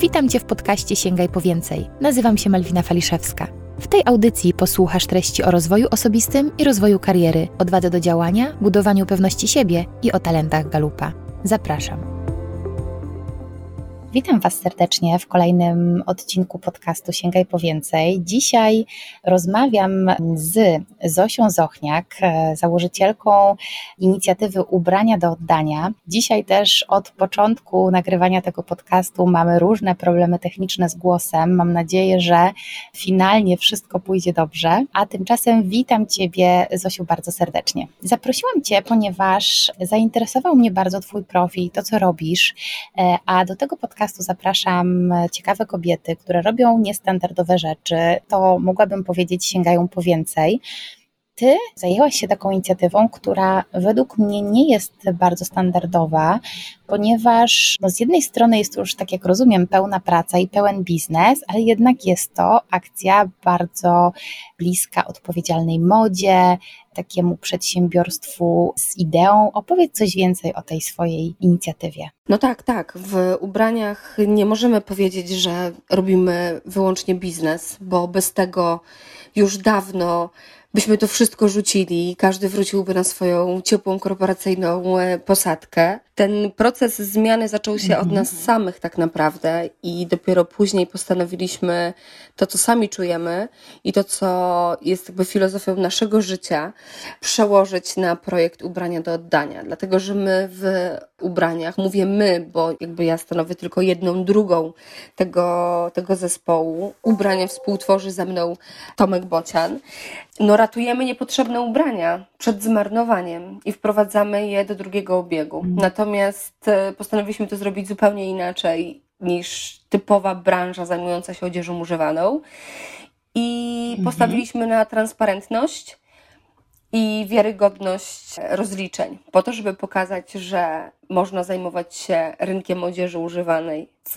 Witam Cię w podcaście Sięgaj po więcej. Nazywam się Malwina Faliszewska. W tej audycji posłuchasz treści o rozwoju osobistym i rozwoju kariery, odwadze do działania, budowaniu pewności siebie i o talentach Gallupa. Zapraszam. Witam Was serdecznie w kolejnym odcinku podcastu Sięgaj po więcej. Dzisiaj rozmawiam z Zosią Zochniak, założycielką inicjatywy Ubrania do Oddania. Dzisiaj też od początku nagrywania tego podcastu mamy różne problemy techniczne z głosem. Mam nadzieję, że finalnie wszystko pójdzie dobrze. A tymczasem witam Ciebie, Zosiu, bardzo serdecznie. Zaprosiłam Cię, ponieważ zainteresował mnie bardzo Twój profil, to co robisz, a do tego podcastu zapraszam ciekawe kobiety, które robią niestandardowe rzeczy, to mogłabym powiedzieć, sięgają po więcej. Ty zajęłaś się taką inicjatywą, która według mnie nie jest bardzo standardowa, ponieważ z jednej strony jest już, tak jak rozumiem, pełna praca i pełen biznes, ale jednak jest to akcja bardzo bliska odpowiedzialnej modzie, takiemu przedsiębiorstwu z ideą. Opowiedz coś więcej o tej swojej inicjatywie. No tak. W ubraniach nie możemy powiedzieć, że robimy wyłącznie biznes, bo bez tego już dawno byśmy to wszystko rzucili i każdy wróciłby na swoją ciepłą, korporacyjną posadkę. Ten proces zmiany zaczął się od nas samych tak naprawdę i dopiero później postanowiliśmy to, co sami czujemy i to, co jest jakby filozofią naszego życia, przełożyć na projekt Ubrania do Oddania. Dlatego, że my w ubraniach, mówię my, bo jakby ja stanowię tylko jedną drugą tego zespołu. Ubrania współtworzy ze mną Tomek Bocian. No ratujemy niepotrzebne ubrania przed zmarnowaniem i wprowadzamy je do drugiego obiegu. Natomiast postanowiliśmy to zrobić zupełnie inaczej niż typowa branża zajmująca się odzieżą używaną i postawiliśmy na transparentność i wiarygodność rozliczeń po to, żeby pokazać, że można zajmować się rynkiem odzieży używanej w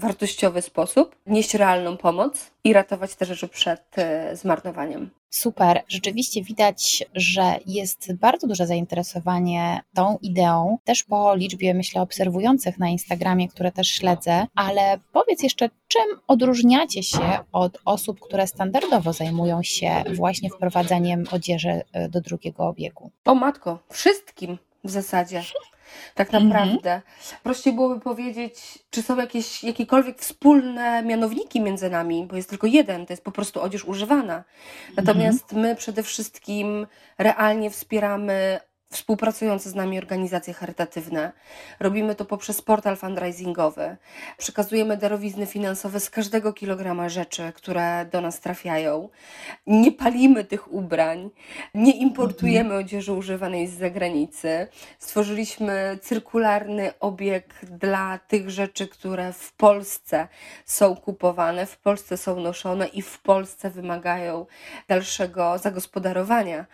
wartościowy sposób, nieść realną pomoc i ratować te rzeczy przed zmarnowaniem. Super. Rzeczywiście widać, że jest bardzo duże zainteresowanie tą ideą, też po liczbie, myślę, obserwujących na Instagramie, które też śledzę, ale powiedz jeszcze, czym odróżniacie się od osób, które standardowo zajmują się właśnie wprowadzaniem odzieży do drugiego obiegu? O matko, wszystkim w zasadzie. Tak naprawdę. Prościej byłoby powiedzieć, czy są jakiekolwiek wspólne mianowniki między nami, bo jest tylko jeden, to jest po prostu odzież używana. Natomiast my przede wszystkim realnie wspieramy współpracujące z nami organizacje charytatywne. Robimy to poprzez portal fundraisingowy. Przekazujemy darowizny finansowe z każdego kilograma rzeczy, które do nas trafiają. Nie palimy tych ubrań, nie importujemy odzieży używanej z zagranicy. Stworzyliśmy cyrkularny obieg dla tych rzeczy, które w Polsce są kupowane, w Polsce są noszone i w Polsce wymagają dalszego zagospodarowania.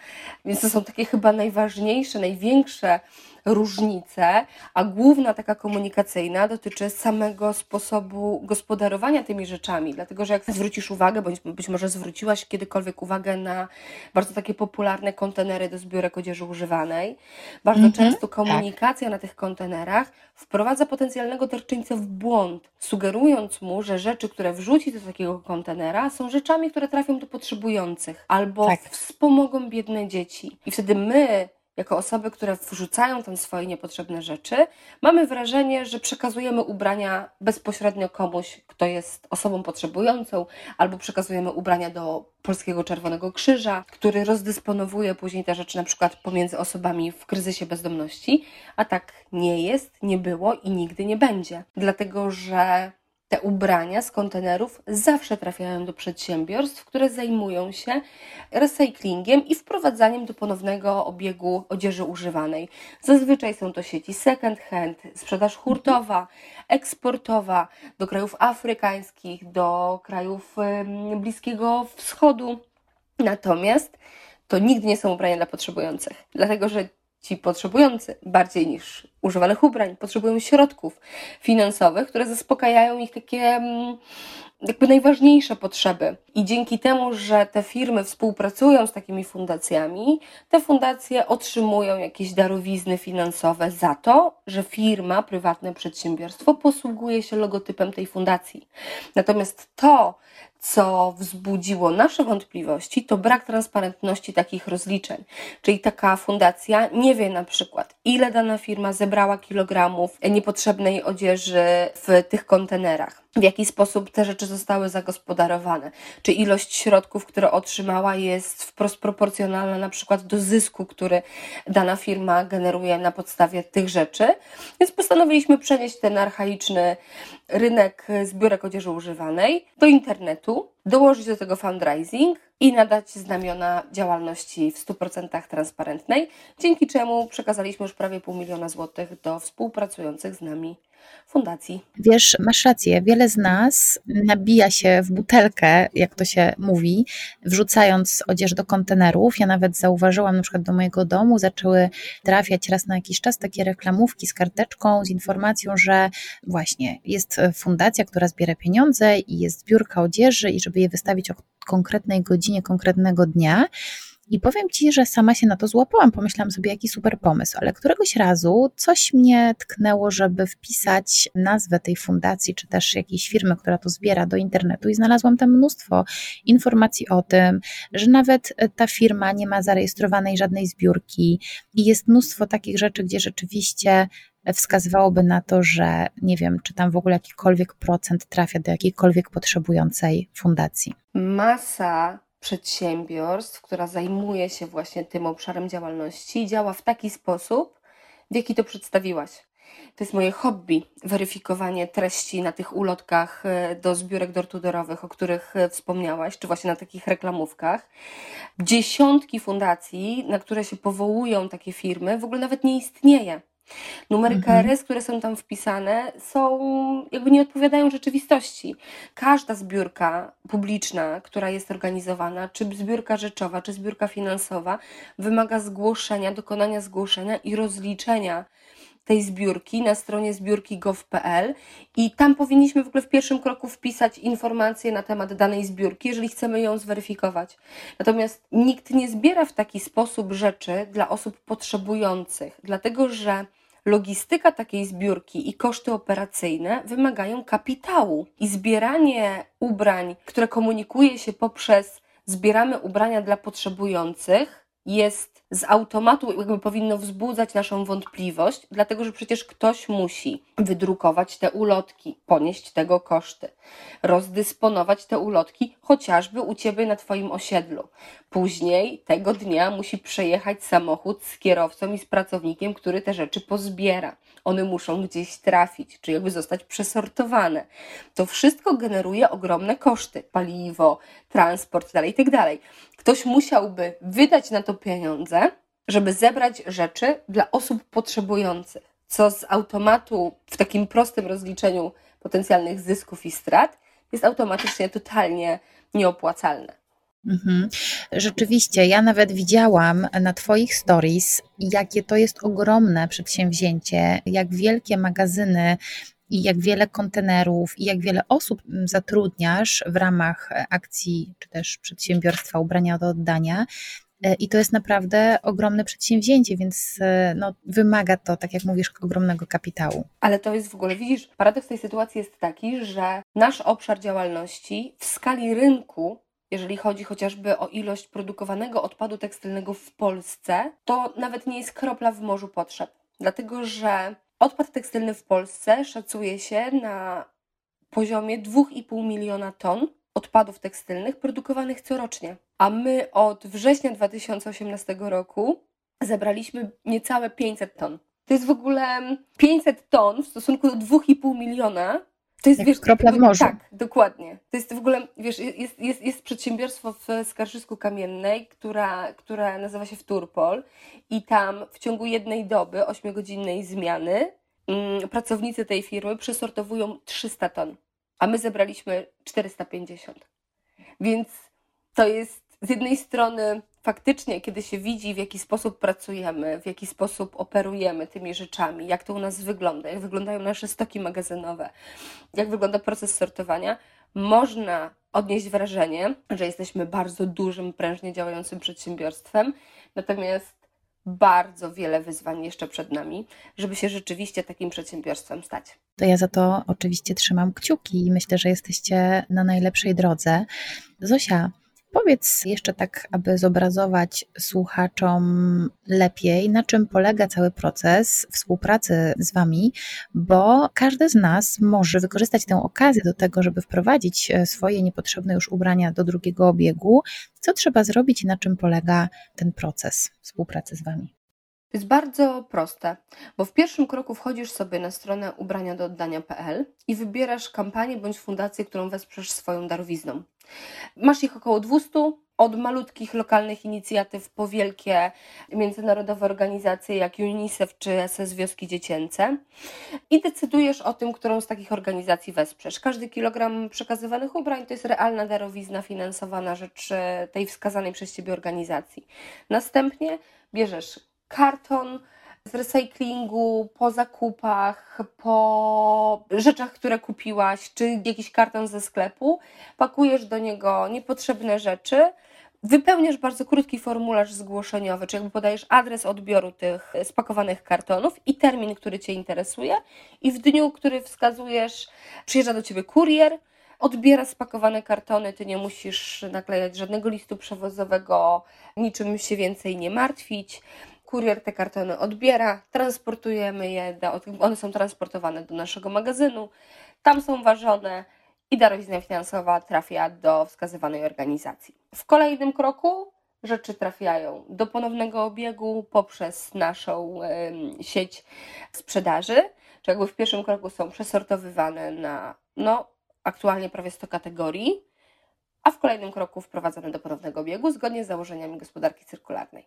Więc to są takie chyba najważniejsze, największe różnice, a główna taka komunikacyjna dotyczy samego sposobu gospodarowania tymi rzeczami, dlatego że jak zwrócisz uwagę, bądź być może zwróciłaś kiedykolwiek uwagę na bardzo takie popularne kontenery do zbiórek odzieży używanej, bardzo często komunikacja na tych kontenerach wprowadza potencjalnego darczyńcę w błąd, sugerując mu, że rzeczy, które wrzuci do takiego kontenera, są rzeczami, które trafią do potrzebujących albo wspomogą biedne dzieci. I wtedy my, jako osoby, które wrzucają tam swoje niepotrzebne rzeczy, mamy wrażenie, że przekazujemy ubrania bezpośrednio komuś, kto jest osobą potrzebującą, albo przekazujemy ubrania do Polskiego Czerwonego Krzyża, który rozdysponowuje później te rzeczy na przykład pomiędzy osobami w kryzysie bezdomności, a tak nie jest, nie było i nigdy nie będzie. Dlatego, że te ubrania z kontenerów zawsze trafiają do przedsiębiorstw, które zajmują się recyklingiem i wprowadzaniem do ponownego obiegu odzieży używanej. Zazwyczaj są to sieci second hand, sprzedaż hurtowa, eksportowa do krajów afrykańskich, do krajów Bliskiego Wschodu. Natomiast to nigdy nie są ubrania dla potrzebujących, dlatego że ci potrzebujący bardziej niż używanych ubrań potrzebują środków finansowych, które zaspokajają ich takie jakby najważniejsze potrzeby. I dzięki temu, że te firmy współpracują z takimi fundacjami, te fundacje otrzymują jakieś darowizny finansowe za to, że firma, prywatne przedsiębiorstwo posługuje się logotypem tej fundacji. Natomiast to, co wzbudziło nasze wątpliwości, to brak transparentności takich rozliczeń. Czyli taka fundacja nie wie na przykład, ile dana firma zebrała kilogramów niepotrzebnej odzieży w tych kontenerach, w jaki sposób te rzeczy zostały zagospodarowane, czy ilość środków, które otrzymała, jest wprost proporcjonalna na przykład do zysku, który dana firma generuje na podstawie tych rzeczy. Więc postanowiliśmy przenieść ten archaiczny rynek zbiórek odzieży używanej do internetu, dołożyć do tego fundraising i nadać znamiona działalności w 100% transparentnej, dzięki czemu przekazaliśmy już prawie 500 000 złotych do współpracujących z nami fundacji. Wiesz, masz rację, wiele z nas nabija się w butelkę, jak to się mówi, wrzucając odzież do kontenerów. Ja nawet zauważyłam, na przykład do mojego domu zaczęły trafiać raz na jakiś czas takie reklamówki z karteczką, z informacją, że właśnie jest fundacja, która zbiera pieniądze i jest zbiórka odzieży i żeby je wystawić o konkretnej godzinie, konkretnego dnia. I powiem Ci, że sama się na to złapałam, pomyślałam sobie, jaki super pomysł, ale któregoś razu coś mnie tknęło, żeby wpisać nazwę tej fundacji, czy też jakiejś firmy, która to zbiera, do internetu i znalazłam tam mnóstwo informacji o tym, że nawet ta firma nie ma zarejestrowanej żadnej zbiórki i jest mnóstwo takich rzeczy, gdzie rzeczywiście wskazywałoby na to, że nie wiem, czy tam w ogóle jakikolwiek procent trafia do jakiejkolwiek potrzebującej fundacji. Masa przedsiębiorstw, która zajmuje się właśnie tym obszarem działalności, działa w taki sposób, w jaki to przedstawiłaś. To jest moje hobby, weryfikowanie treści na tych ulotkach do zbiórek door-to-doorowych, o których wspomniałaś, czy właśnie na takich reklamówkach. Dziesiątki fundacji, na które się powołują takie firmy, w ogóle nawet nie istnieje. Numery KRS, które są tam wpisane, jakby nie odpowiadają rzeczywistości. Każda zbiórka publiczna, która jest organizowana, czy zbiórka rzeczowa, czy zbiórka finansowa, wymaga zgłoszenia, dokonania zgłoszenia i rozliczenia tej zbiórki na stronie zbiórki.gov.pl i tam powinniśmy w ogóle w pierwszym kroku wpisać informacje na temat danej zbiórki, jeżeli chcemy ją zweryfikować. Natomiast nikt nie zbiera w taki sposób rzeczy dla osób potrzebujących, dlatego że logistyka takiej zbiórki i koszty operacyjne wymagają kapitału i zbieranie ubrań, które komunikuje się poprzez zbieramy ubrania dla potrzebujących, jest z automatu, jakby powinno wzbudzać naszą wątpliwość, dlatego że przecież ktoś musi wydrukować te ulotki, ponieść tego koszty, rozdysponować te ulotki chociażby u Ciebie na Twoim osiedlu. Później tego dnia musi przejechać samochód z kierowcą i z pracownikiem, który te rzeczy pozbiera. One muszą gdzieś trafić, czy jakby zostać przesortowane. To wszystko generuje ogromne koszty, paliwo, transport, dalej, tak dalej. Ktoś musiałby wydać na to pieniądze, żeby zebrać rzeczy dla osób potrzebujących, co z automatu w takim prostym rozliczeniu potencjalnych zysków i strat jest automatycznie totalnie nieopłacalne. Rzeczywiście, ja nawet widziałam na Twoich stories, jakie to jest ogromne przedsięwzięcie, jak wielkie magazyny i jak wiele kontenerów i jak wiele osób zatrudniasz w ramach akcji czy też przedsiębiorstwa Ubrania do Oddania. I to jest naprawdę ogromne przedsięwzięcie, więc wymaga to, tak jak mówisz, ogromnego kapitału. Ale to jest w ogóle, widzisz, paradoks tej sytuacji jest taki, że nasz obszar działalności w skali rynku, jeżeli chodzi chociażby o ilość produkowanego odpadu tekstylnego w Polsce, to nawet nie jest kropla w morzu potrzeb. Dlatego, że odpad tekstylny w Polsce szacuje się na poziomie 2,5 miliona ton odpadów tekstylnych produkowanych corocznie. A my od września 2018 roku zebraliśmy niecałe 500 ton. To jest w ogóle 500 ton w stosunku do 2,5 miliona. To jest, wiesz, kropla w morzu. Tak, dokładnie. To jest w ogóle, wiesz, jest przedsiębiorstwo w Skarżysku Kamiennej, które nazywa się WTURPOL i tam w ciągu jednej doby, 8-godzinnej zmiany, pracownicy tej firmy przesortowują 300 ton, a my zebraliśmy 450. Więc to jest z jednej strony faktycznie, kiedy się widzi, w jaki sposób pracujemy, w jaki sposób operujemy tymi rzeczami, jak to u nas wygląda, jak wyglądają nasze stoki magazynowe, jak wygląda proces sortowania, można odnieść wrażenie, że jesteśmy bardzo dużym, prężnie działającym przedsiębiorstwem, natomiast bardzo wiele wyzwań jeszcze przed nami, żeby się rzeczywiście takim przedsiębiorstwem stać. To ja za to oczywiście trzymam kciuki i myślę, że jesteście na najlepszej drodze. Zosia, powiedz jeszcze tak, aby zobrazować słuchaczom lepiej, na czym polega cały proces współpracy z Wami, bo każdy z nas może wykorzystać tę okazję do tego, żeby wprowadzić swoje niepotrzebne już ubrania do drugiego obiegu. Co trzeba zrobić i na czym polega ten proces współpracy z Wami? To jest bardzo proste, bo w pierwszym kroku wchodzisz sobie na stronę ubraniadooddania.pl i wybierasz kampanię bądź fundację, którą wesprzesz swoją darowizną. Masz ich około 200, od malutkich lokalnych inicjatyw po wielkie międzynarodowe organizacje jak UNICEF czy SOS Wioski Dziecięce i decydujesz o tym, którą z takich organizacji wesprzesz. Każdy kilogram przekazywanych ubrań to jest realna darowizna finansowa na rzecz tej wskazanej przez Ciebie organizacji. Następnie bierzesz karton z recyklingu, po zakupach, po rzeczach, które kupiłaś, czy jakiś karton ze sklepu, pakujesz do niego niepotrzebne rzeczy, wypełniasz bardzo krótki formularz zgłoszeniowy, czyli jakby podajesz adres odbioru tych spakowanych kartonów i termin, który Cię interesuje, i w dniu, który wskazujesz, przyjeżdża do Ciebie kurier, odbiera spakowane kartony, Ty nie musisz naklejać żadnego listu przewozowego, niczym się więcej nie martwić. Kurier te kartony odbiera, transportujemy je, one są transportowane do naszego magazynu, tam są ważone i darowizna finansowa trafia do wskazywanej organizacji. W kolejnym kroku rzeczy trafiają do ponownego obiegu poprzez naszą sieć sprzedaży, czyli jakby w pierwszym kroku są przesortowywane na aktualnie prawie 100 kategorii, a w kolejnym kroku wprowadzane do ponownego obiegu zgodnie z założeniami gospodarki cyrkularnej.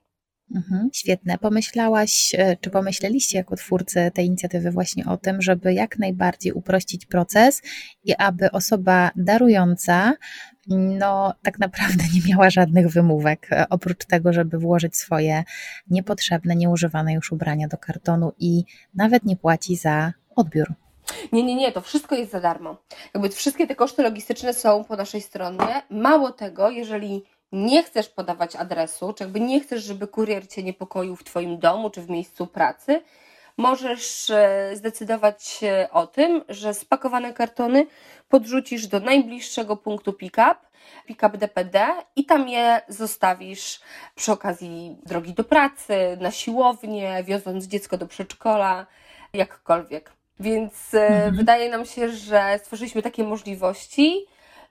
Świetne. Pomyślałaś, czy pomyśleliście jako twórcy tej inicjatywy właśnie o tym, żeby jak najbardziej uprościć proces i aby osoba darująca tak naprawdę nie miała żadnych wymówek, oprócz tego, żeby włożyć swoje niepotrzebne, nieużywane już ubrania do kartonu i nawet nie płaci za odbiór. Nie, to wszystko jest za darmo. Jakby wszystkie te koszty logistyczne są po naszej stronie. Mało tego, jeżeli nie chcesz podawać adresu, czy jakby nie chcesz, żeby kurier Cię niepokoił w Twoim domu czy w miejscu pracy, możesz zdecydować o tym, że spakowane kartony podrzucisz do najbliższego punktu pick-up DPD i tam je zostawisz przy okazji drogi do pracy, na siłownię, wioząc dziecko do przedszkola, jakkolwiek. Więc wydaje nam się, że stworzyliśmy takie możliwości,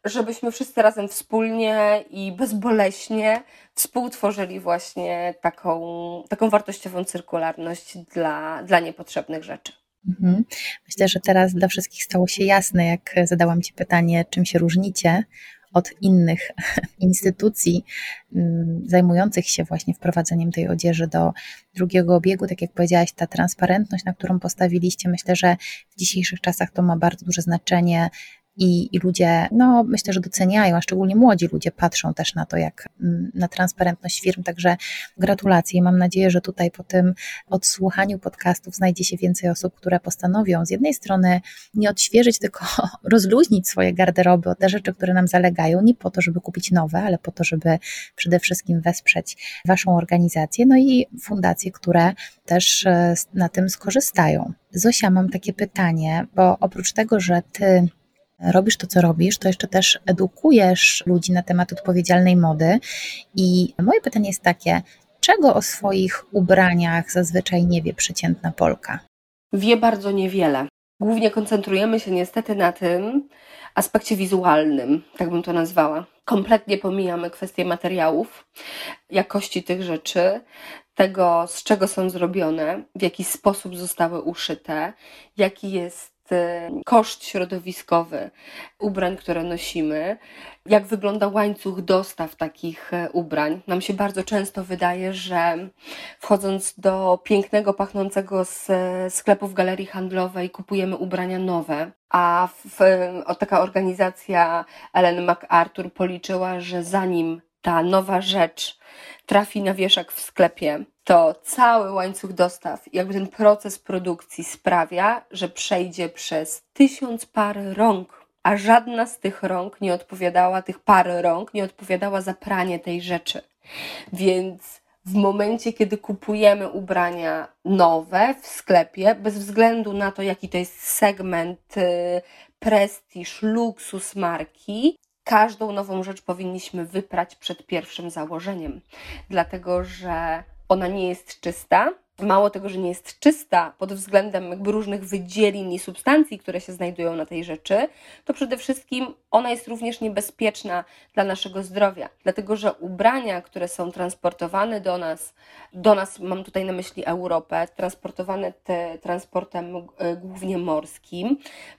żebyśmy wszyscy razem wspólnie i bezboleśnie współtworzyli właśnie taką wartościową cyrkularność dla niepotrzebnych rzeczy. Myślę, że teraz dla wszystkich stało się jasne, jak zadałam Ci pytanie, czym się różnicie od innych instytucji zajmujących się właśnie wprowadzeniem tej odzieży do drugiego obiegu. Tak jak powiedziałaś, ta transparentność, na którą postawiliście, myślę, że w dzisiejszych czasach to ma bardzo duże znaczenie. I ludzie, myślę, że doceniają, a szczególnie młodzi ludzie patrzą też na to, jak na transparentność firm, także gratulacje i mam nadzieję, że tutaj po tym odsłuchaniu podcastów znajdzie się więcej osób, które postanowią z jednej strony nie odświeżyć, tylko rozluźnić swoje garderoby o te rzeczy, które nam zalegają, nie po to, żeby kupić nowe, ale po to, żeby przede wszystkim wesprzeć Waszą organizację, i fundacje, które też na tym skorzystają. Zosia, mam takie pytanie, bo oprócz tego, że Ty robisz to, co robisz, to jeszcze też edukujesz ludzi na temat odpowiedzialnej mody i moje pytanie jest takie, czego o swoich ubraniach zazwyczaj nie wie przeciętna Polka? Wie bardzo niewiele. Głównie koncentrujemy się niestety na tym aspekcie wizualnym, tak bym to nazwała. Kompletnie pomijamy kwestie materiałów, jakości tych rzeczy, tego, z czego są zrobione, w jaki sposób zostały uszyte, jaki jest koszt środowiskowy ubrań, które nosimy, jak wygląda łańcuch dostaw takich ubrań. Nam się bardzo często wydaje, że wchodząc do pięknego, pachnącego sklepu w galerii handlowej kupujemy ubrania nowe, a taka organizacja Ellen MacArthur policzyła, że zanim ta nowa rzecz trafi na wieszak w sklepie, to cały łańcuch dostaw, jakby ten proces produkcji sprawia, że przejdzie przez 1000 par rąk, a żadna z tych rąk nie odpowiadała, tych par rąk nie odpowiadała za pranie tej rzeczy. Więc w momencie, kiedy kupujemy ubrania nowe w sklepie, bez względu na to, jaki to jest segment, prestiż, luksus marki, każdą nową rzecz powinniśmy wyprać przed pierwszym założeniem, dlatego że ona nie jest czysta. Mało tego, że nie jest czysta pod względem jakby różnych wydzielin i substancji, które się znajdują na tej rzeczy, to przede wszystkim ona jest również niebezpieczna dla naszego zdrowia, dlatego że ubrania, które są transportowane do nas mam tutaj na myśli Europę, transportowane transportem głównie morskim,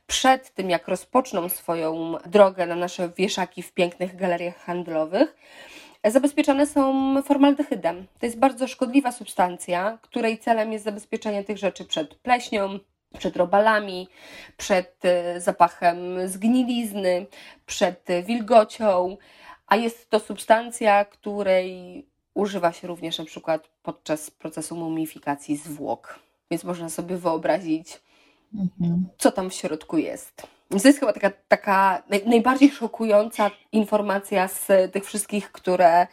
przed tym jak rozpoczną swoją drogę na nasze wieszaki w pięknych galeriach handlowych, zabezpieczane są formaldehydem. To jest bardzo szkodliwa substancja, której celem jest zabezpieczenie tych rzeczy przed pleśnią, przed robalami, przed zapachem zgnilizny, przed wilgocią, a jest to substancja, której używa się również na przykład podczas procesu mumifikacji zwłok. Więc można sobie wyobrazić, co tam w środku jest. To jest chyba taka najbardziej szokująca informacja z tych wszystkich, które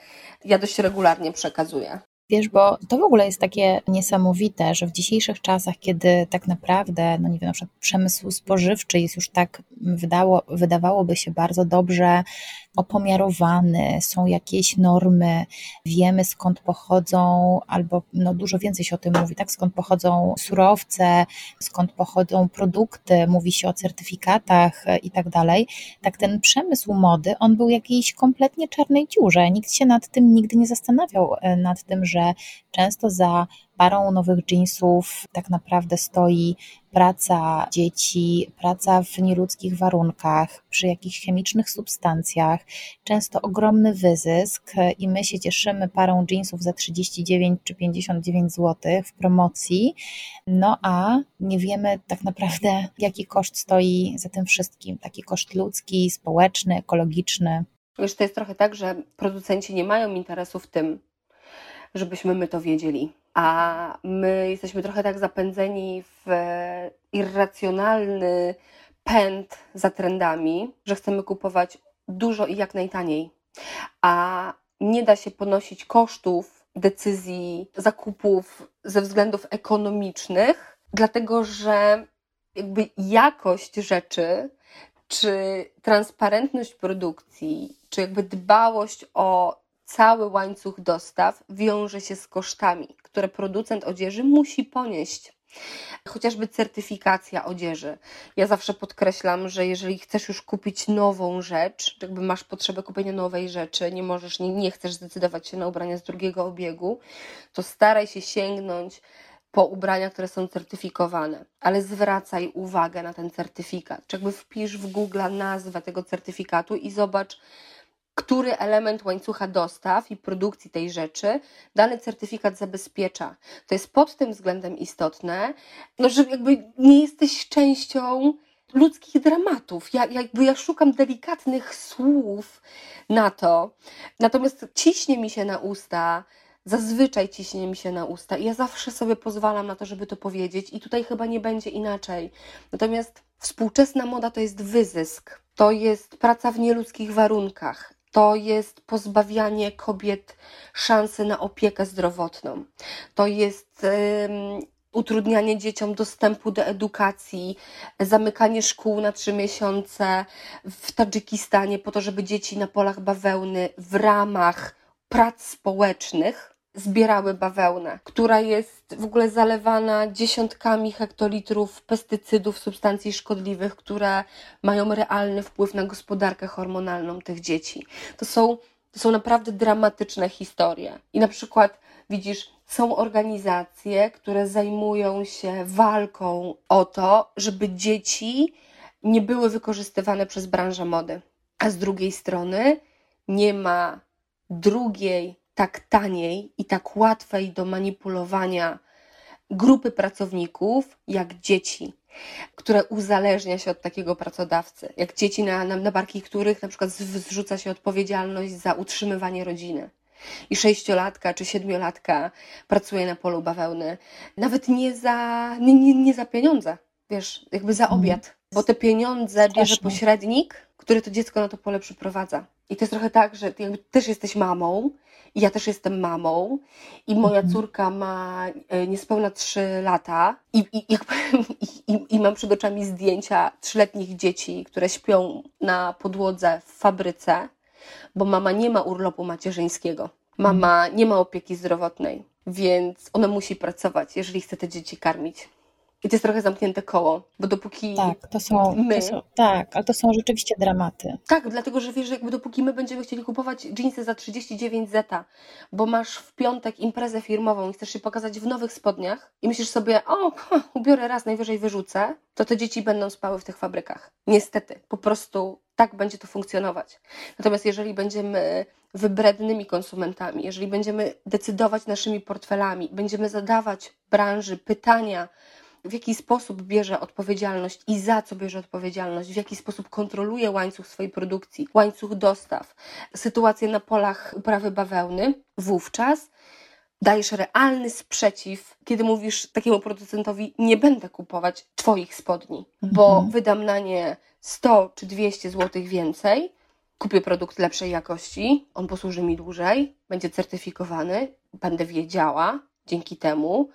ja dość regularnie przekazuję. Wiesz, bo to w ogóle jest takie niesamowite, że w dzisiejszych czasach, kiedy tak naprawdę, no nie wiem, na przykład przemysł spożywczy jest już tak, wydawałoby się bardzo dobrze opomiarowany, są jakieś normy, wiemy skąd pochodzą, albo no dużo więcej się o tym mówi, tak, skąd pochodzą surowce, skąd pochodzą produkty, mówi się o certyfikatach i tak dalej. Tak ten przemysł mody, on był jakiejś kompletnie czarnej dziurze, nikt się nad tym nigdy nie zastanawiał, nad tym, że często za parą nowych dżinsów tak naprawdę stoi praca dzieci, praca w nieludzkich warunkach, przy jakichś chemicznych substancjach, często ogromny wyzysk i my się cieszymy parą dżinsów za 39 czy 59 zł w promocji, no a nie wiemy tak naprawdę, jaki koszt stoi za tym wszystkim, taki koszt ludzki, społeczny, ekologiczny. Wiesz, to jest trochę tak, że producenci nie mają interesu w tym, żebyśmy my to wiedzieli. A my jesteśmy trochę tak zapędzeni w irracjonalny pęd za trendami, że chcemy kupować dużo i jak najtaniej. A nie da się ponosić kosztów decyzji, zakupów ze względów ekonomicznych, dlatego że jakby jakość rzeczy, czy transparentność produkcji, czy jakby dbałość o cały łańcuch dostaw wiąże się z kosztami, które producent odzieży musi ponieść. Chociażby certyfikacja odzieży. Ja zawsze podkreślam, że jeżeli chcesz już kupić nową rzecz, jakby masz potrzebę kupienia nowej rzeczy, nie chcesz zdecydować się na ubrania z drugiego obiegu, to staraj się sięgnąć po ubrania, które są certyfikowane, ale zwracaj uwagę na ten certyfikat. Czy jakby wpisz w Google nazwę tego certyfikatu i zobacz, który element łańcucha dostaw i produkcji tej rzeczy dany certyfikat zabezpiecza. To jest pod tym względem istotne, no, że jakby nie jesteś częścią ludzkich dramatów. Ja szukam delikatnych słów na to, natomiast ciśnie mi się na usta, zazwyczaj ciśnie mi się na usta i ja zawsze sobie pozwalam na to, żeby to powiedzieć i tutaj chyba nie będzie inaczej. Natomiast współczesna moda to jest wyzysk, to jest praca w nieludzkich warunkach, to jest pozbawianie kobiet szansy na opiekę zdrowotną. To jest utrudnianie dzieciom dostępu do edukacji, zamykanie szkół na 3 miesiące w Tadżykistanie po to, żeby dzieci na polach bawełny w ramach prac społecznych zbierały bawełnę, która jest w ogóle zalewana dziesiątkami hektolitrów pestycydów, substancji szkodliwych, które mają realny wpływ na gospodarkę hormonalną tych dzieci. To są naprawdę dramatyczne historie. I na przykład widzisz, są organizacje, które zajmują się walką o to, żeby dzieci nie były wykorzystywane przez branżę mody. A z drugiej strony nie ma drugiej tak taniej i tak łatwej do manipulowania grupy pracowników jak dzieci, które uzależnia się od takiego pracodawcy, jak dzieci na barki których na przykład zrzuca się odpowiedzialność za utrzymywanie rodziny. I 6-latka czy 7-latka pracuje na polu bawełny. Nawet nie za pieniądze, wiesz, jakby za obiad. Bo te pieniądze bierze pośrednik, który to dziecko na to pole przyprowadza. I to jest trochę tak, że ty jakby też jesteś mamą i ja też jestem mamą i moja córka ma niespełna 3 lata i mam przed oczami zdjęcia 3-letnich dzieci, które śpią na podłodze w fabryce, bo mama nie ma urlopu macierzyńskiego, mama nie ma opieki zdrowotnej, więc ona musi pracować, jeżeli chce te dzieci karmić. I to jest trochę zamknięte koło, bo dopóki ale to są rzeczywiście dramaty. Tak, dlatego że wiesz, że jakby dopóki my będziemy chcieli kupować dżinsy za 39 zeta, bo masz w piątek imprezę firmową i chcesz się pokazać w nowych spodniach i myślisz sobie, ubiorę raz, najwyżej wyrzucę, to te dzieci będą spały w tych fabrykach. Niestety, po prostu tak będzie to funkcjonować. Natomiast jeżeli będziemy wybrednymi konsumentami, jeżeli będziemy decydować naszymi portfelami, będziemy zadawać branży pytania, w jaki sposób bierze odpowiedzialność i za co bierze odpowiedzialność, w jaki sposób kontroluje łańcuch swojej produkcji, łańcuch dostaw, sytuację na polach uprawy bawełny, wówczas dajesz realny sprzeciw, kiedy mówisz takiemu producentowi, nie będę kupować twoich spodni, bo wydam na nie 100 czy 200 zł więcej, kupię produkt lepszej jakości, on posłuży mi dłużej, będzie certyfikowany, będę wiedziała dzięki temu,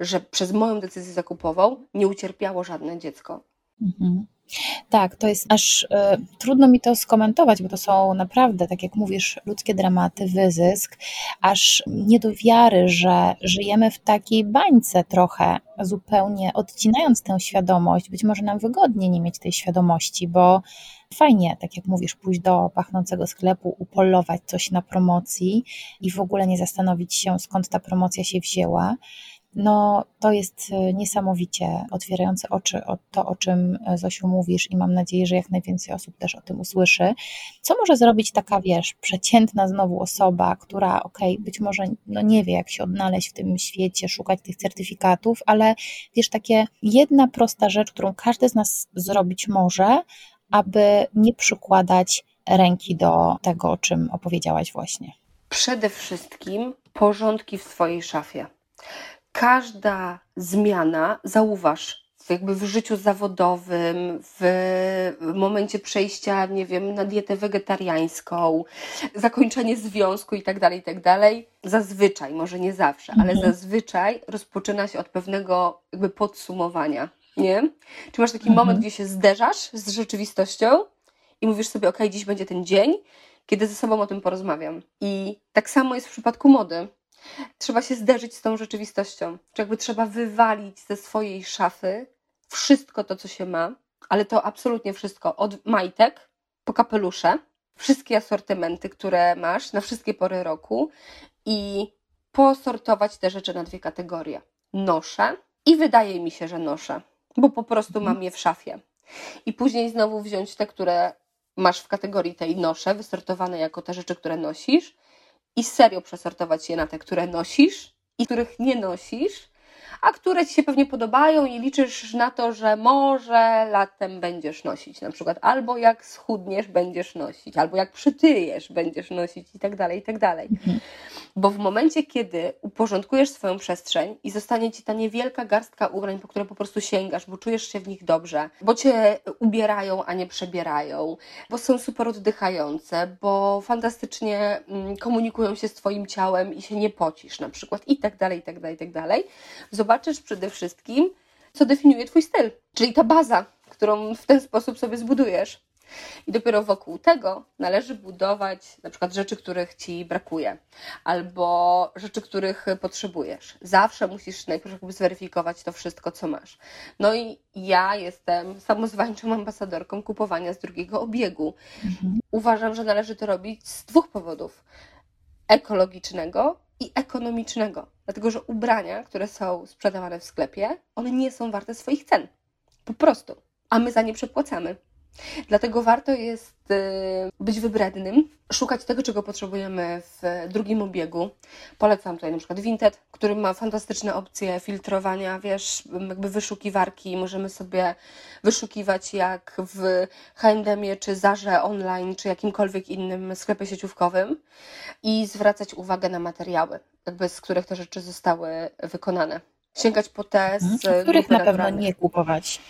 że przez moją decyzję zakupową nie ucierpiało żadne dziecko. Tak, to jest aż trudno mi to skomentować, bo to są naprawdę, tak jak mówisz, ludzkie dramaty, wyzysk, aż nie do wiary, że żyjemy w takiej bańce trochę, zupełnie odcinając tę świadomość. Być może nam wygodnie nie mieć tej świadomości, bo fajnie, tak jak mówisz, pójść do pachnącego sklepu, upolować coś na promocji i w ogóle nie zastanowić się, skąd ta promocja się wzięła. No to jest niesamowicie otwierające oczy to, o czym Zosiu mówisz i mam nadzieję, że jak najwięcej osób też o tym usłyszy. Co może zrobić taka, wiesz, przeciętna znowu osoba, która być może nie wie jak się odnaleźć w tym świecie, szukać tych certyfikatów, ale wiesz, takie jedna prosta rzecz, którą każdy z nas zrobić może, aby nie przykładać ręki do tego, o czym opowiedziałaś właśnie. Przede wszystkim porządki w swojej szafie. Każda zmiana, zauważ, jakby w życiu zawodowym, w momencie przejścia, nie wiem, na dietę wegetariańską, zakończenie związku i tak dalej, zazwyczaj, może nie zawsze, ale zazwyczaj rozpoczyna się od pewnego jakby podsumowania, nie? Czy masz taki moment, gdzie się zderzasz z rzeczywistością i mówisz sobie, okej, dziś będzie ten dzień, kiedy ze sobą o tym porozmawiam. I tak samo jest w przypadku mody. Trzeba się zderzyć z tą rzeczywistością, czy jakby trzeba wywalić ze swojej szafy wszystko to, co się ma, ale to absolutnie wszystko, od majtek po kapelusze, wszystkie asortymenty, które masz na wszystkie pory roku i posortować te rzeczy na 2 kategorie. Noszę i wydaje mi się, że noszę, bo po prostu mam je w szafie. I później znowu wziąć te, które masz w kategorii tej noszę, wysortowane jako te rzeczy, które nosisz, i serio przesortować je na te, które nosisz i których nie nosisz, a które ci się pewnie podobają i liczysz na to, że może latem będziesz nosić na przykład, albo jak schudniesz będziesz nosić, albo jak przytyjesz będziesz nosić i tak dalej. Bo w momencie, kiedy uporządkujesz swoją przestrzeń i zostanie ci ta niewielka garstka ubrań, po które po prostu sięgasz, bo czujesz się w nich dobrze, bo cię ubierają, a nie przebierają, bo są super oddychające, bo fantastycznie komunikują się z twoim ciałem i się nie pocisz na przykład i tak dalej. Zobaczysz przede wszystkim, co definiuje twój styl, czyli ta baza, którą w ten sposób sobie zbudujesz. I dopiero wokół tego należy budować na przykład rzeczy, których ci brakuje, albo rzeczy, których potrzebujesz. Zawsze musisz najpierw zweryfikować to wszystko, co masz. No i ja jestem samozwańczą ambasadorką kupowania z drugiego obiegu. Uważam, że należy to robić z 2 powodów. Ekologicznego i ekonomicznego. Dlatego, że ubrania, które są sprzedawane w sklepie, one nie są warte swoich cen. Po prostu. A my za nie przepłacamy. Dlatego warto jest być wybrednym, szukać tego, czego potrzebujemy w drugim obiegu. Polecam tutaj na przykład Vinted, który ma fantastyczne opcje filtrowania, wiesz, jakby wyszukiwarki. Możemy sobie wyszukiwać jak w H&M czy Zarze online, czy jakimkolwiek innym sklepie sieciówkowym i zwracać uwagę na materiały, jakby z których te rzeczy zostały wykonane. Sięgać po te z których na pewno nie kupować.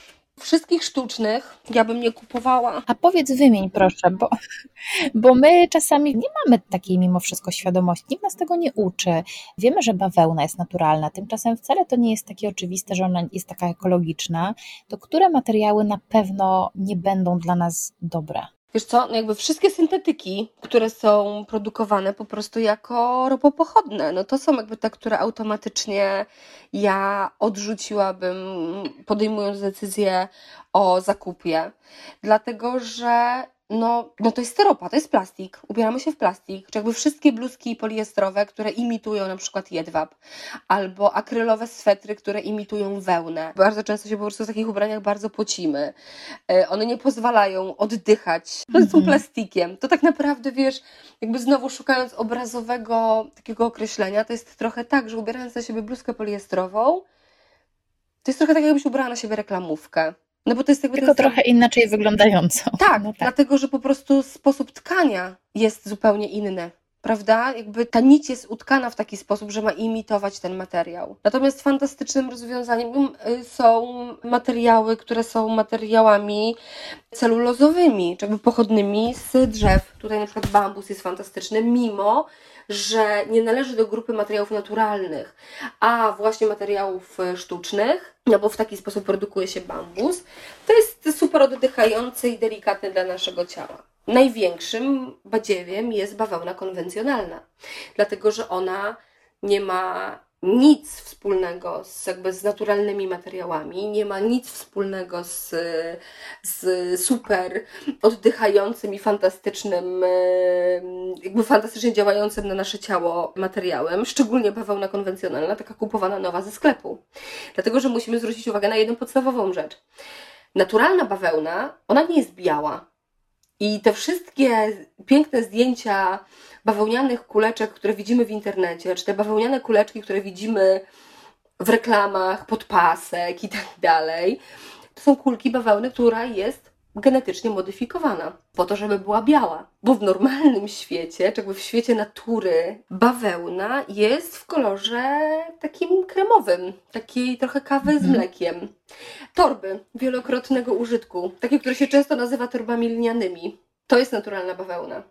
Wszystkich sztucznych ja bym nie kupowała. A powiedz, wymień proszę, bo my czasami nie mamy takiej mimo wszystko świadomości, nikt nas tego nie uczy. Wiemy, że bawełna jest naturalna, tymczasem wcale to nie jest takie oczywiste, że ona jest taka ekologiczna. To które materiały na pewno nie będą dla nas dobre? Wiesz co, no jakby wszystkie syntetyki, które są produkowane po prostu jako ropopochodne, no to są jakby te, które automatycznie ja odrzuciłabym, podejmując decyzję o zakupie, dlatego że no to jest ropa, to jest plastik, ubieramy się w plastik, czy jakby wszystkie bluzki poliestrowe, które imitują na przykład jedwab, albo akrylowe swetry, które imitują wełnę. Bardzo często się po prostu w takich ubraniach bardzo pocimy, one nie pozwalają oddychać, no są plastikiem. To tak naprawdę, wiesz, jakby znowu szukając obrazowego takiego określenia, to jest trochę tak, że ubierając na siebie bluzkę poliestrową, to jest trochę tak, jakbyś ubrała na siebie reklamówkę. No bo to jest jakby tylko trochę inaczej wyglądająco. Tak, no tak, dlatego że po prostu sposób tkania jest zupełnie inny, prawda? Jakby ta nić jest utkana w taki sposób, że ma imitować ten materiał. Natomiast fantastycznym rozwiązaniem są materiały, które są materiałami celulozowymi, czy jakby pochodnymi z drzew. Tutaj na przykład bambus jest fantastyczny, mimo że nie należy do grupy materiałów naturalnych, a właśnie materiałów sztucznych, no bo w taki sposób produkuje się bambus. To jest super oddychający i delikatny dla naszego ciała. Największym badziewiem jest bawełna konwencjonalna, dlatego że ona nie ma nic wspólnego z naturalnymi materiałami, nie ma nic wspólnego z super oddychającym i fantastycznym, jakby fantastycznie działającym na nasze ciało materiałem, szczególnie bawełna konwencjonalna, taka kupowana nowa ze sklepu. Dlatego że musimy zwrócić uwagę na jedną podstawową rzecz. Naturalna bawełna, ona nie jest biała. I te wszystkie piękne zdjęcia bawełnianych kuleczek, które widzimy w internecie, czy te bawełniane kuleczki, które widzimy w reklamach, podpasek i tak dalej, to są kulki bawełny, która jest genetycznie modyfikowana po to, żeby była biała. Bo w normalnym świecie, czy jakby w świecie natury, bawełna jest w kolorze takim kremowym, takiej trochę kawy z mlekiem. Torby wielokrotnego użytku, takie, które się często nazywa torbami lnianymi. To jest naturalna bawełna.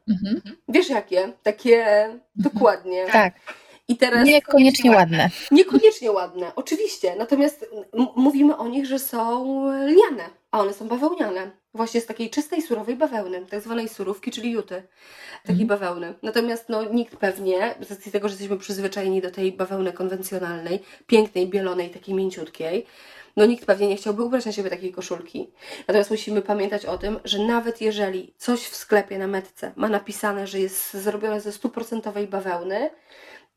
Wiesz jakie? Takie dokładnie. Tak. I teraz niekoniecznie ładne. Niekoniecznie ładne, oczywiście. Natomiast mówimy o nich, że są lniane, a one są bawełniane. Właśnie z takiej czystej, surowej bawełny, tak zwanej surówki, czyli juty. Takiej bawełny. Natomiast nikt pewnie, z racji tego, że jesteśmy przyzwyczajeni do tej bawełny konwencjonalnej, pięknej, bielonej, takiej mięciutkiej, nikt pewnie nie chciałby ubrać na siebie takiej koszulki. Natomiast musimy pamiętać o tym, że nawet jeżeli coś w sklepie na metce ma napisane, że jest zrobione ze 100% bawełny,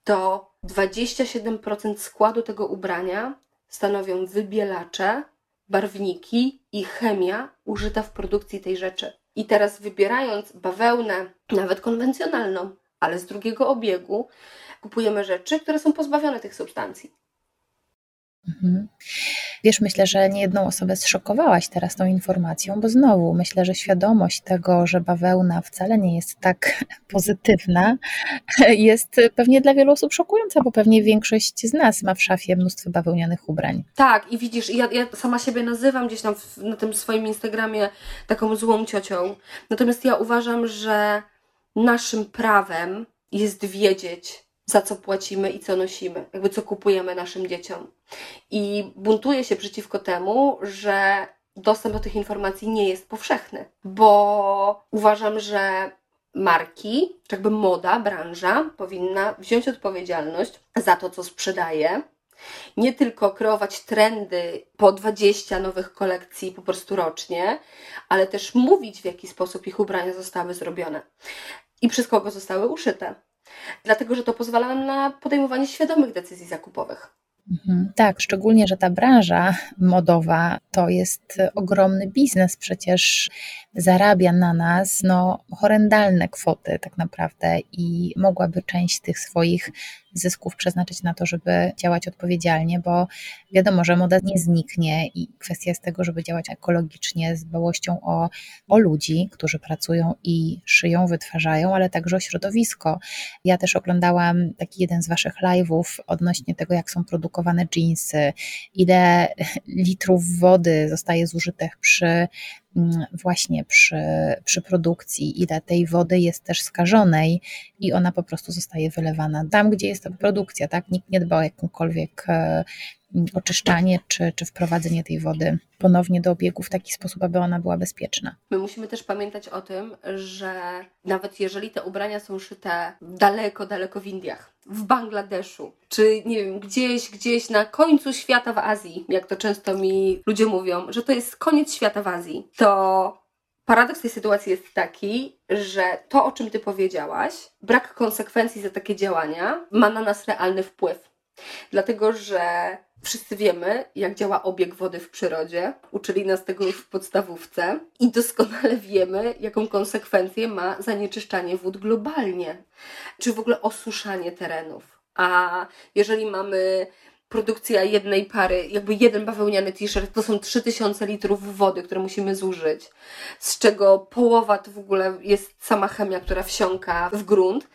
to 27% składu tego ubrania stanowią wybielacze, barwniki i chemia użyta w produkcji tej rzeczy. I teraz wybierając bawełnę, nawet konwencjonalną, ale z drugiego obiegu, kupujemy rzeczy, które są pozbawione tych substancji. Wiesz, myślę, że niejedną osobę zszokowałaś teraz tą informacją, bo znowu myślę, że świadomość tego, że bawełna wcale nie jest tak pozytywna, jest pewnie dla wielu osób szokująca, bo pewnie większość z nas ma w szafie mnóstwo bawełnianych ubrań. Tak, i widzisz, ja sama siebie nazywam gdzieś tam na tym swoim Instagramie taką złą ciocią, natomiast ja uważam, że naszym prawem jest wiedzieć, za co płacimy i co nosimy, jakby co kupujemy naszym dzieciom. I buntuję się przeciwko temu, że dostęp do tych informacji nie jest powszechny, bo uważam, że marki, czy jakby moda, branża powinna wziąć odpowiedzialność za to, co sprzedaje, nie tylko kreować trendy po 20 nowych kolekcji po prostu rocznie, ale też mówić, w jaki sposób ich ubrania zostały zrobione i przez kogo zostały uszyte. Dlatego, że to pozwala nam na podejmowanie świadomych decyzji zakupowych. Tak, szczególnie, że ta branża modowa to jest ogromny biznes, przecież zarabia na nas horrendalne kwoty tak naprawdę i mogłaby część tych swoich zysków przeznaczyć na to, żeby działać odpowiedzialnie, bo wiadomo, że moda nie zniknie i kwestia jest tego, żeby działać ekologicznie, z dbałością o ludzi, którzy pracują i szyją, wytwarzają, ale także o środowisko. Ja też oglądałam taki jeden z waszych live'ów odnośnie tego, jak są produkowane dżinsy, ile litrów wody zostaje zużytych przy produkcji, ile tej wody jest też skażonej i ona po prostu zostaje wylewana tam, gdzie jest ta produkcja, tak? Nikt nie dba o jakąkolwiek oczyszczanie czy wprowadzenie tej wody ponownie do obiegu w taki sposób, aby ona była bezpieczna. My musimy też pamiętać o tym, że nawet jeżeli te ubrania są szyte daleko w Indiach, w Bangladeszu, czy nie wiem, gdzieś na końcu świata w Azji, jak to często mi ludzie mówią, że to jest koniec świata w Azji, to paradoks tej sytuacji jest taki, że to, o czym ty powiedziałaś, brak konsekwencji za takie działania ma na nas realny wpływ. Dlatego, że wszyscy wiemy, jak działa obieg wody w przyrodzie, uczyli nas tego już w podstawówce i doskonale wiemy, jaką konsekwencję ma zanieczyszczanie wód globalnie, czy w ogóle osuszanie terenów. A jeżeli mamy produkcja jednej pary, jakby jeden bawełniany t-shirt, to są 3000 litrów wody, które musimy zużyć, z czego połowa to w ogóle jest sama chemia, która wsiąka w grunt,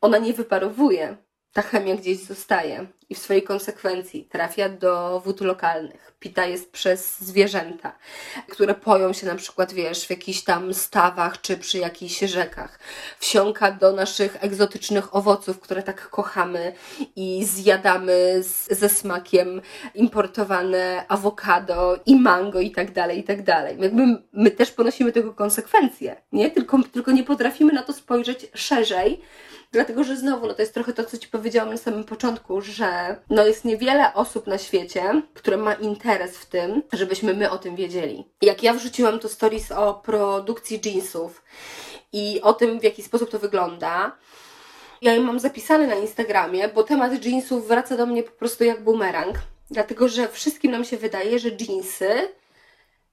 ona nie wyparowuje. Ta chemia gdzieś zostaje i w swojej konsekwencji trafia do wód lokalnych. Pita jest przez zwierzęta, które poją się na przykład, w jakichś tam stawach czy przy jakichś rzekach. Wsiąka do naszych egzotycznych owoców, które tak kochamy i zjadamy ze smakiem, importowane awokado i mango i tak dalej, i tak dalej. Jakby my też ponosimy tego konsekwencje, nie? Tylko nie potrafimy na to spojrzeć szerzej, dlatego, że znowu, to jest trochę to, co Ci powiedziałam na samym początku, że jest niewiele osób na świecie, które ma interes w tym, żebyśmy my o tym wiedzieli. Jak ja wrzuciłam to stories o produkcji jeansów i o tym, w jaki sposób to wygląda, ja je mam zapisane na Instagramie, bo temat jeansów wraca do mnie po prostu jak bumerang, dlatego, że wszystkim nam się wydaje, że jeansy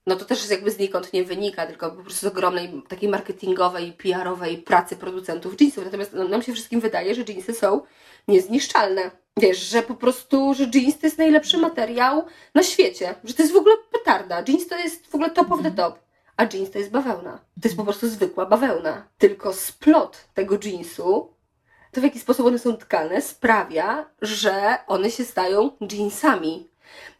to też jakby znikąd nie wynika, tylko po prostu z ogromnej takiej marketingowej, PR-owej pracy producentów jeansów. Natomiast nam się wszystkim wydaje, że jeansy są niezniszczalne. Że po prostu, że jeans to jest najlepszy materiał na świecie. Że to jest w ogóle petarda. Jeans to jest w ogóle top of the top. A jeans to jest bawełna. To jest po prostu zwykła bawełna. Tylko splot tego jeansu, to w jaki sposób one są tkane, sprawia, że one się stają jeansami.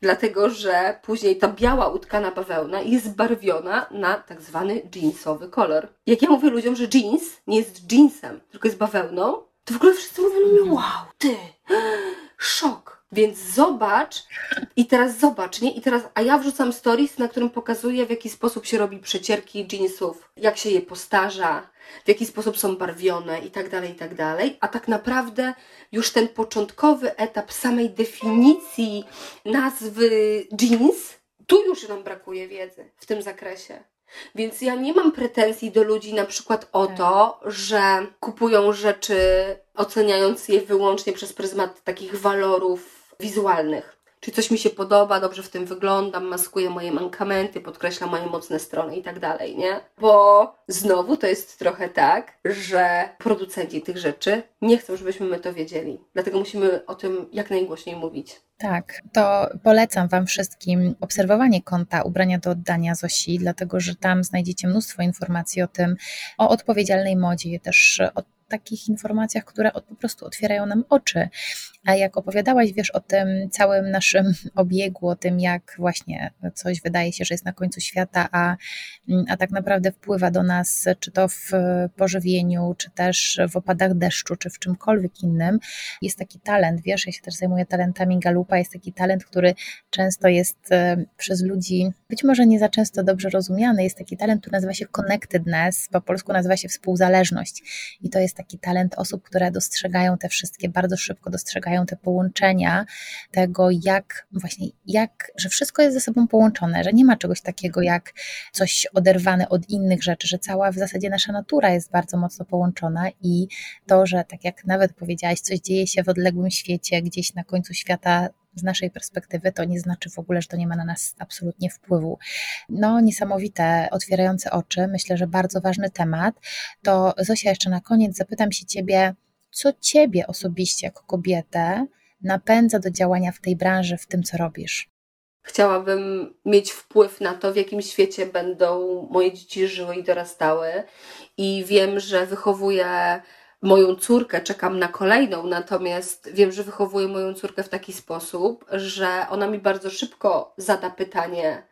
Dlatego, że później ta biała utkana bawełna jest barwiona na tak zwany jeansowy kolor. Jak ja mówię ludziom, że jeans nie jest jeansem, tylko jest bawełną, to w ogóle wszyscy mówią mi, wow, ty, szok. Więc zobacz i teraz zobacz, nie? I teraz, a ja wrzucam stories, na którym pokazuję, w jaki sposób się robi przecierki jeansów, jak się je postarza, w jaki sposób są barwione i tak dalej, a tak naprawdę już ten początkowy etap samej definicji nazwy jeans, tu już nam brakuje wiedzy w tym zakresie. Więc ja nie mam pretensji do ludzi na przykład o to, że kupują rzeczy, oceniając je wyłącznie przez pryzmat takich walorów wizualnych. Czyli coś mi się podoba, dobrze w tym wyglądam, maskuję moje mankamenty, podkreśla moje mocne strony i tak dalej, nie? Bo znowu to jest trochę tak, że producenci tych rzeczy nie chcą, żebyśmy my to wiedzieli. Dlatego musimy o tym jak najgłośniej mówić. Tak, to polecam Wam wszystkim obserwowanie konta Ubrania do Oddania Zosi, dlatego że tam znajdziecie mnóstwo informacji o tym, o odpowiedzialnej modzie, też o takich informacjach, które po prostu otwierają nam oczy. A jak opowiadałaś, o tym całym naszym obiegu, o tym, jak właśnie coś wydaje się, że jest na końcu świata, a tak naprawdę wpływa do nas, czy to w pożywieniu, czy też w opadach deszczu, czy w czymkolwiek innym. Jest taki talent, ja się też zajmuję talentami Gallupa, jest taki talent, który często jest przez ludzi, być może nie za często dobrze rozumiany, jest taki talent, który nazywa się connectedness, po polsku nazywa się współzależność. I to jest taki talent osób, które dostrzegają te wszystkie, bardzo szybko dostrzegają te połączenia tego, że wszystko jest ze sobą połączone, że nie ma czegoś takiego jak coś oderwane od innych rzeczy, że cała w zasadzie nasza natura jest bardzo mocno połączona i to, że tak jak nawet powiedziałaś, coś dzieje się w odległym świecie, gdzieś na końcu świata z naszej perspektywy, to nie znaczy w ogóle, że to nie ma na nas absolutnie wpływu. No niesamowite, otwierające oczy, myślę, że bardzo ważny temat. To Zosia, jeszcze na koniec zapytam się Ciebie, co Ciebie osobiście jako kobietę napędza do działania w tej branży, w tym co robisz? Chciałabym mieć wpływ na to, w jakim świecie będą moje dzieci żyły i dorastały. I wiem, że wychowuję moją córkę, czekam na kolejną, natomiast wiem, że wychowuję moją córkę w taki sposób, że ona mi bardzo szybko zada pytanie: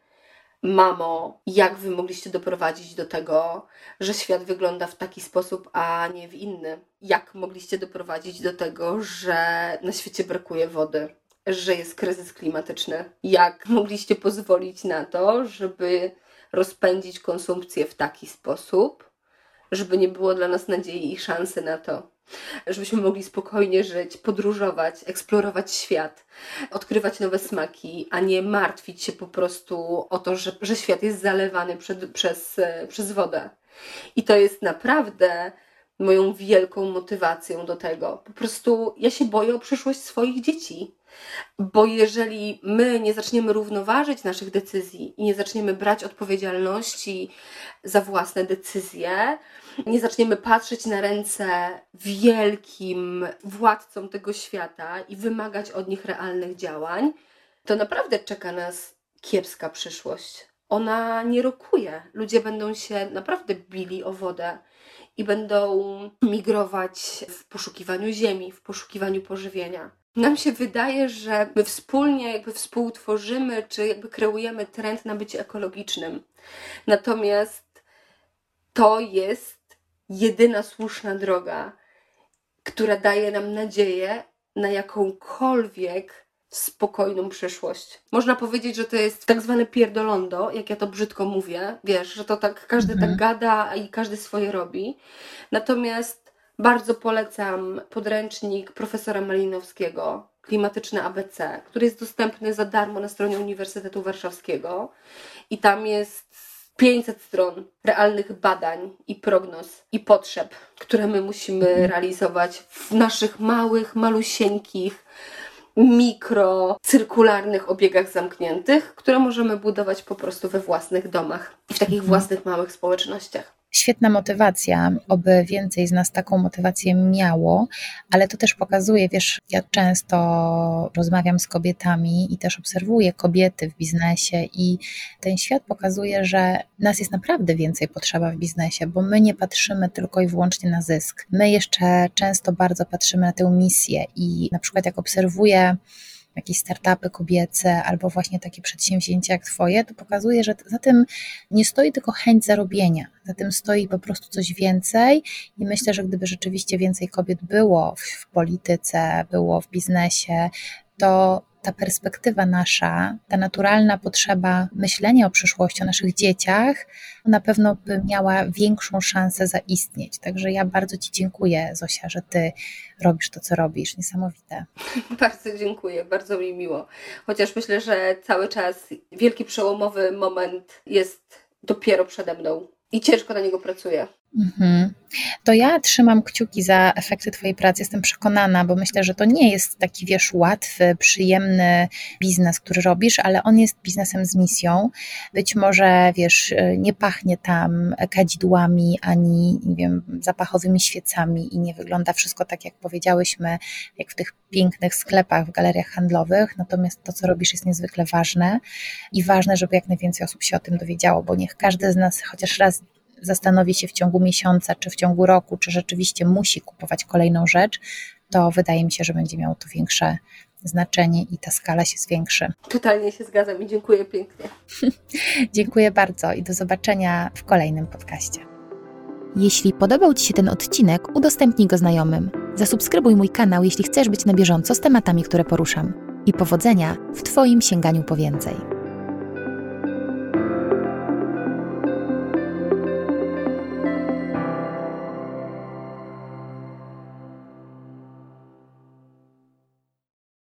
mamo, jak wy mogliście doprowadzić do tego, że świat wygląda w taki sposób, a nie w inny? Jak mogliście doprowadzić do tego, że na świecie brakuje wody? Że jest kryzys klimatyczny? Jak mogliście pozwolić na to, żeby rozpędzić konsumpcję w taki sposób, żeby nie było dla nas nadziei i szansy na to, żebyśmy mogli spokojnie żyć, podróżować, eksplorować świat, odkrywać nowe smaki, a nie martwić się po prostu o to, że świat jest zalewany przez wodę. I to jest naprawdę moją wielką motywacją do tego. Po prostu ja się boję o przyszłość swoich dzieci, bo jeżeli my nie zaczniemy równoważyć naszych decyzji i nie zaczniemy brać odpowiedzialności za własne decyzje, nie zaczniemy patrzeć na ręce wielkim władcom tego świata i wymagać od nich realnych działań, to naprawdę czeka nas kiepska przyszłość. Ona nie rokuje. Ludzie będą się naprawdę bili o wodę i będą migrować w poszukiwaniu ziemi, w poszukiwaniu pożywienia. Nam się wydaje, że my wspólnie współtworzymy, czy kreujemy trend na bycie ekologicznym. Natomiast to jest jedyna słuszna droga, która daje nam nadzieję na jakąkolwiek spokojną przyszłość. Można powiedzieć, że to jest tak zwane pierdolondo, jak ja to brzydko mówię. Wiesz, że to tak każdy tak gada i każdy swoje robi. Natomiast bardzo polecam podręcznik profesora Malinowskiego, Klimatyczne ABC, który jest dostępny za darmo na stronie Uniwersytetu Warszawskiego i tam jest 500 stron realnych badań i prognoz i potrzeb, które my musimy realizować w naszych małych, malusieńkich, mikrocyrkularnych obiegach zamkniętych, które możemy budować po prostu we własnych domach i w takich własnych małych społecznościach. Świetna motywacja, oby więcej z nas taką motywację miało, ale to też pokazuje, wiesz, ja często rozmawiam z kobietami i też obserwuję kobiety w biznesie i ten świat pokazuje, że nas jest naprawdę więcej potrzeba w biznesie, bo my nie patrzymy tylko i wyłącznie na zysk. My jeszcze często bardzo patrzymy na tę misję i na przykład jak obserwuję jakieś startupy kobiece albo właśnie takie przedsięwzięcia jak Twoje, to pokazuje, że za tym nie stoi tylko chęć zarobienia, za tym stoi po prostu coś więcej i myślę, że gdyby rzeczywiście więcej kobiet było w polityce, było w biznesie, to ta perspektywa nasza, ta naturalna potrzeba myślenia o przyszłości, o naszych dzieciach, na pewno by miała większą szansę zaistnieć. Także ja bardzo Ci dziękuję, Zosia, że Ty robisz to, co robisz. Niesamowite. Bardzo dziękuję, bardzo mi miło. Chociaż myślę, że cały czas wielki przełomowy moment jest dopiero przede mną i ciężko na niego pracuję. To ja trzymam kciuki za efekty Twojej pracy, jestem przekonana, bo myślę, że to nie jest taki, wiesz, łatwy, przyjemny biznes, który robisz, ale on jest biznesem z misją. Być może, wiesz, nie pachnie tam kadzidłami ani, nie wiem, zapachowymi świecami i nie wygląda wszystko tak, jak powiedziałyśmy, jak w tych pięknych sklepach, w galeriach handlowych, natomiast to, co robisz, jest niezwykle ważne i ważne, żeby jak najwięcej osób się o tym dowiedziało, bo niech każdy z nas chociaż raz zastanowi się w ciągu miesiąca, czy w ciągu roku, czy rzeczywiście musi kupować kolejną rzecz, to wydaje mi się, że będzie miało to większe znaczenie i ta skala się zwiększy. Totalnie się zgadzam i dziękuję pięknie. Dziękuję bardzo i do zobaczenia w kolejnym podcaście. Jeśli podobał Ci się ten odcinek, udostępnij go znajomym. Zasubskrybuj mój kanał, jeśli chcesz być na bieżąco z tematami, które poruszam. I powodzenia w Twoim sięganiu po więcej.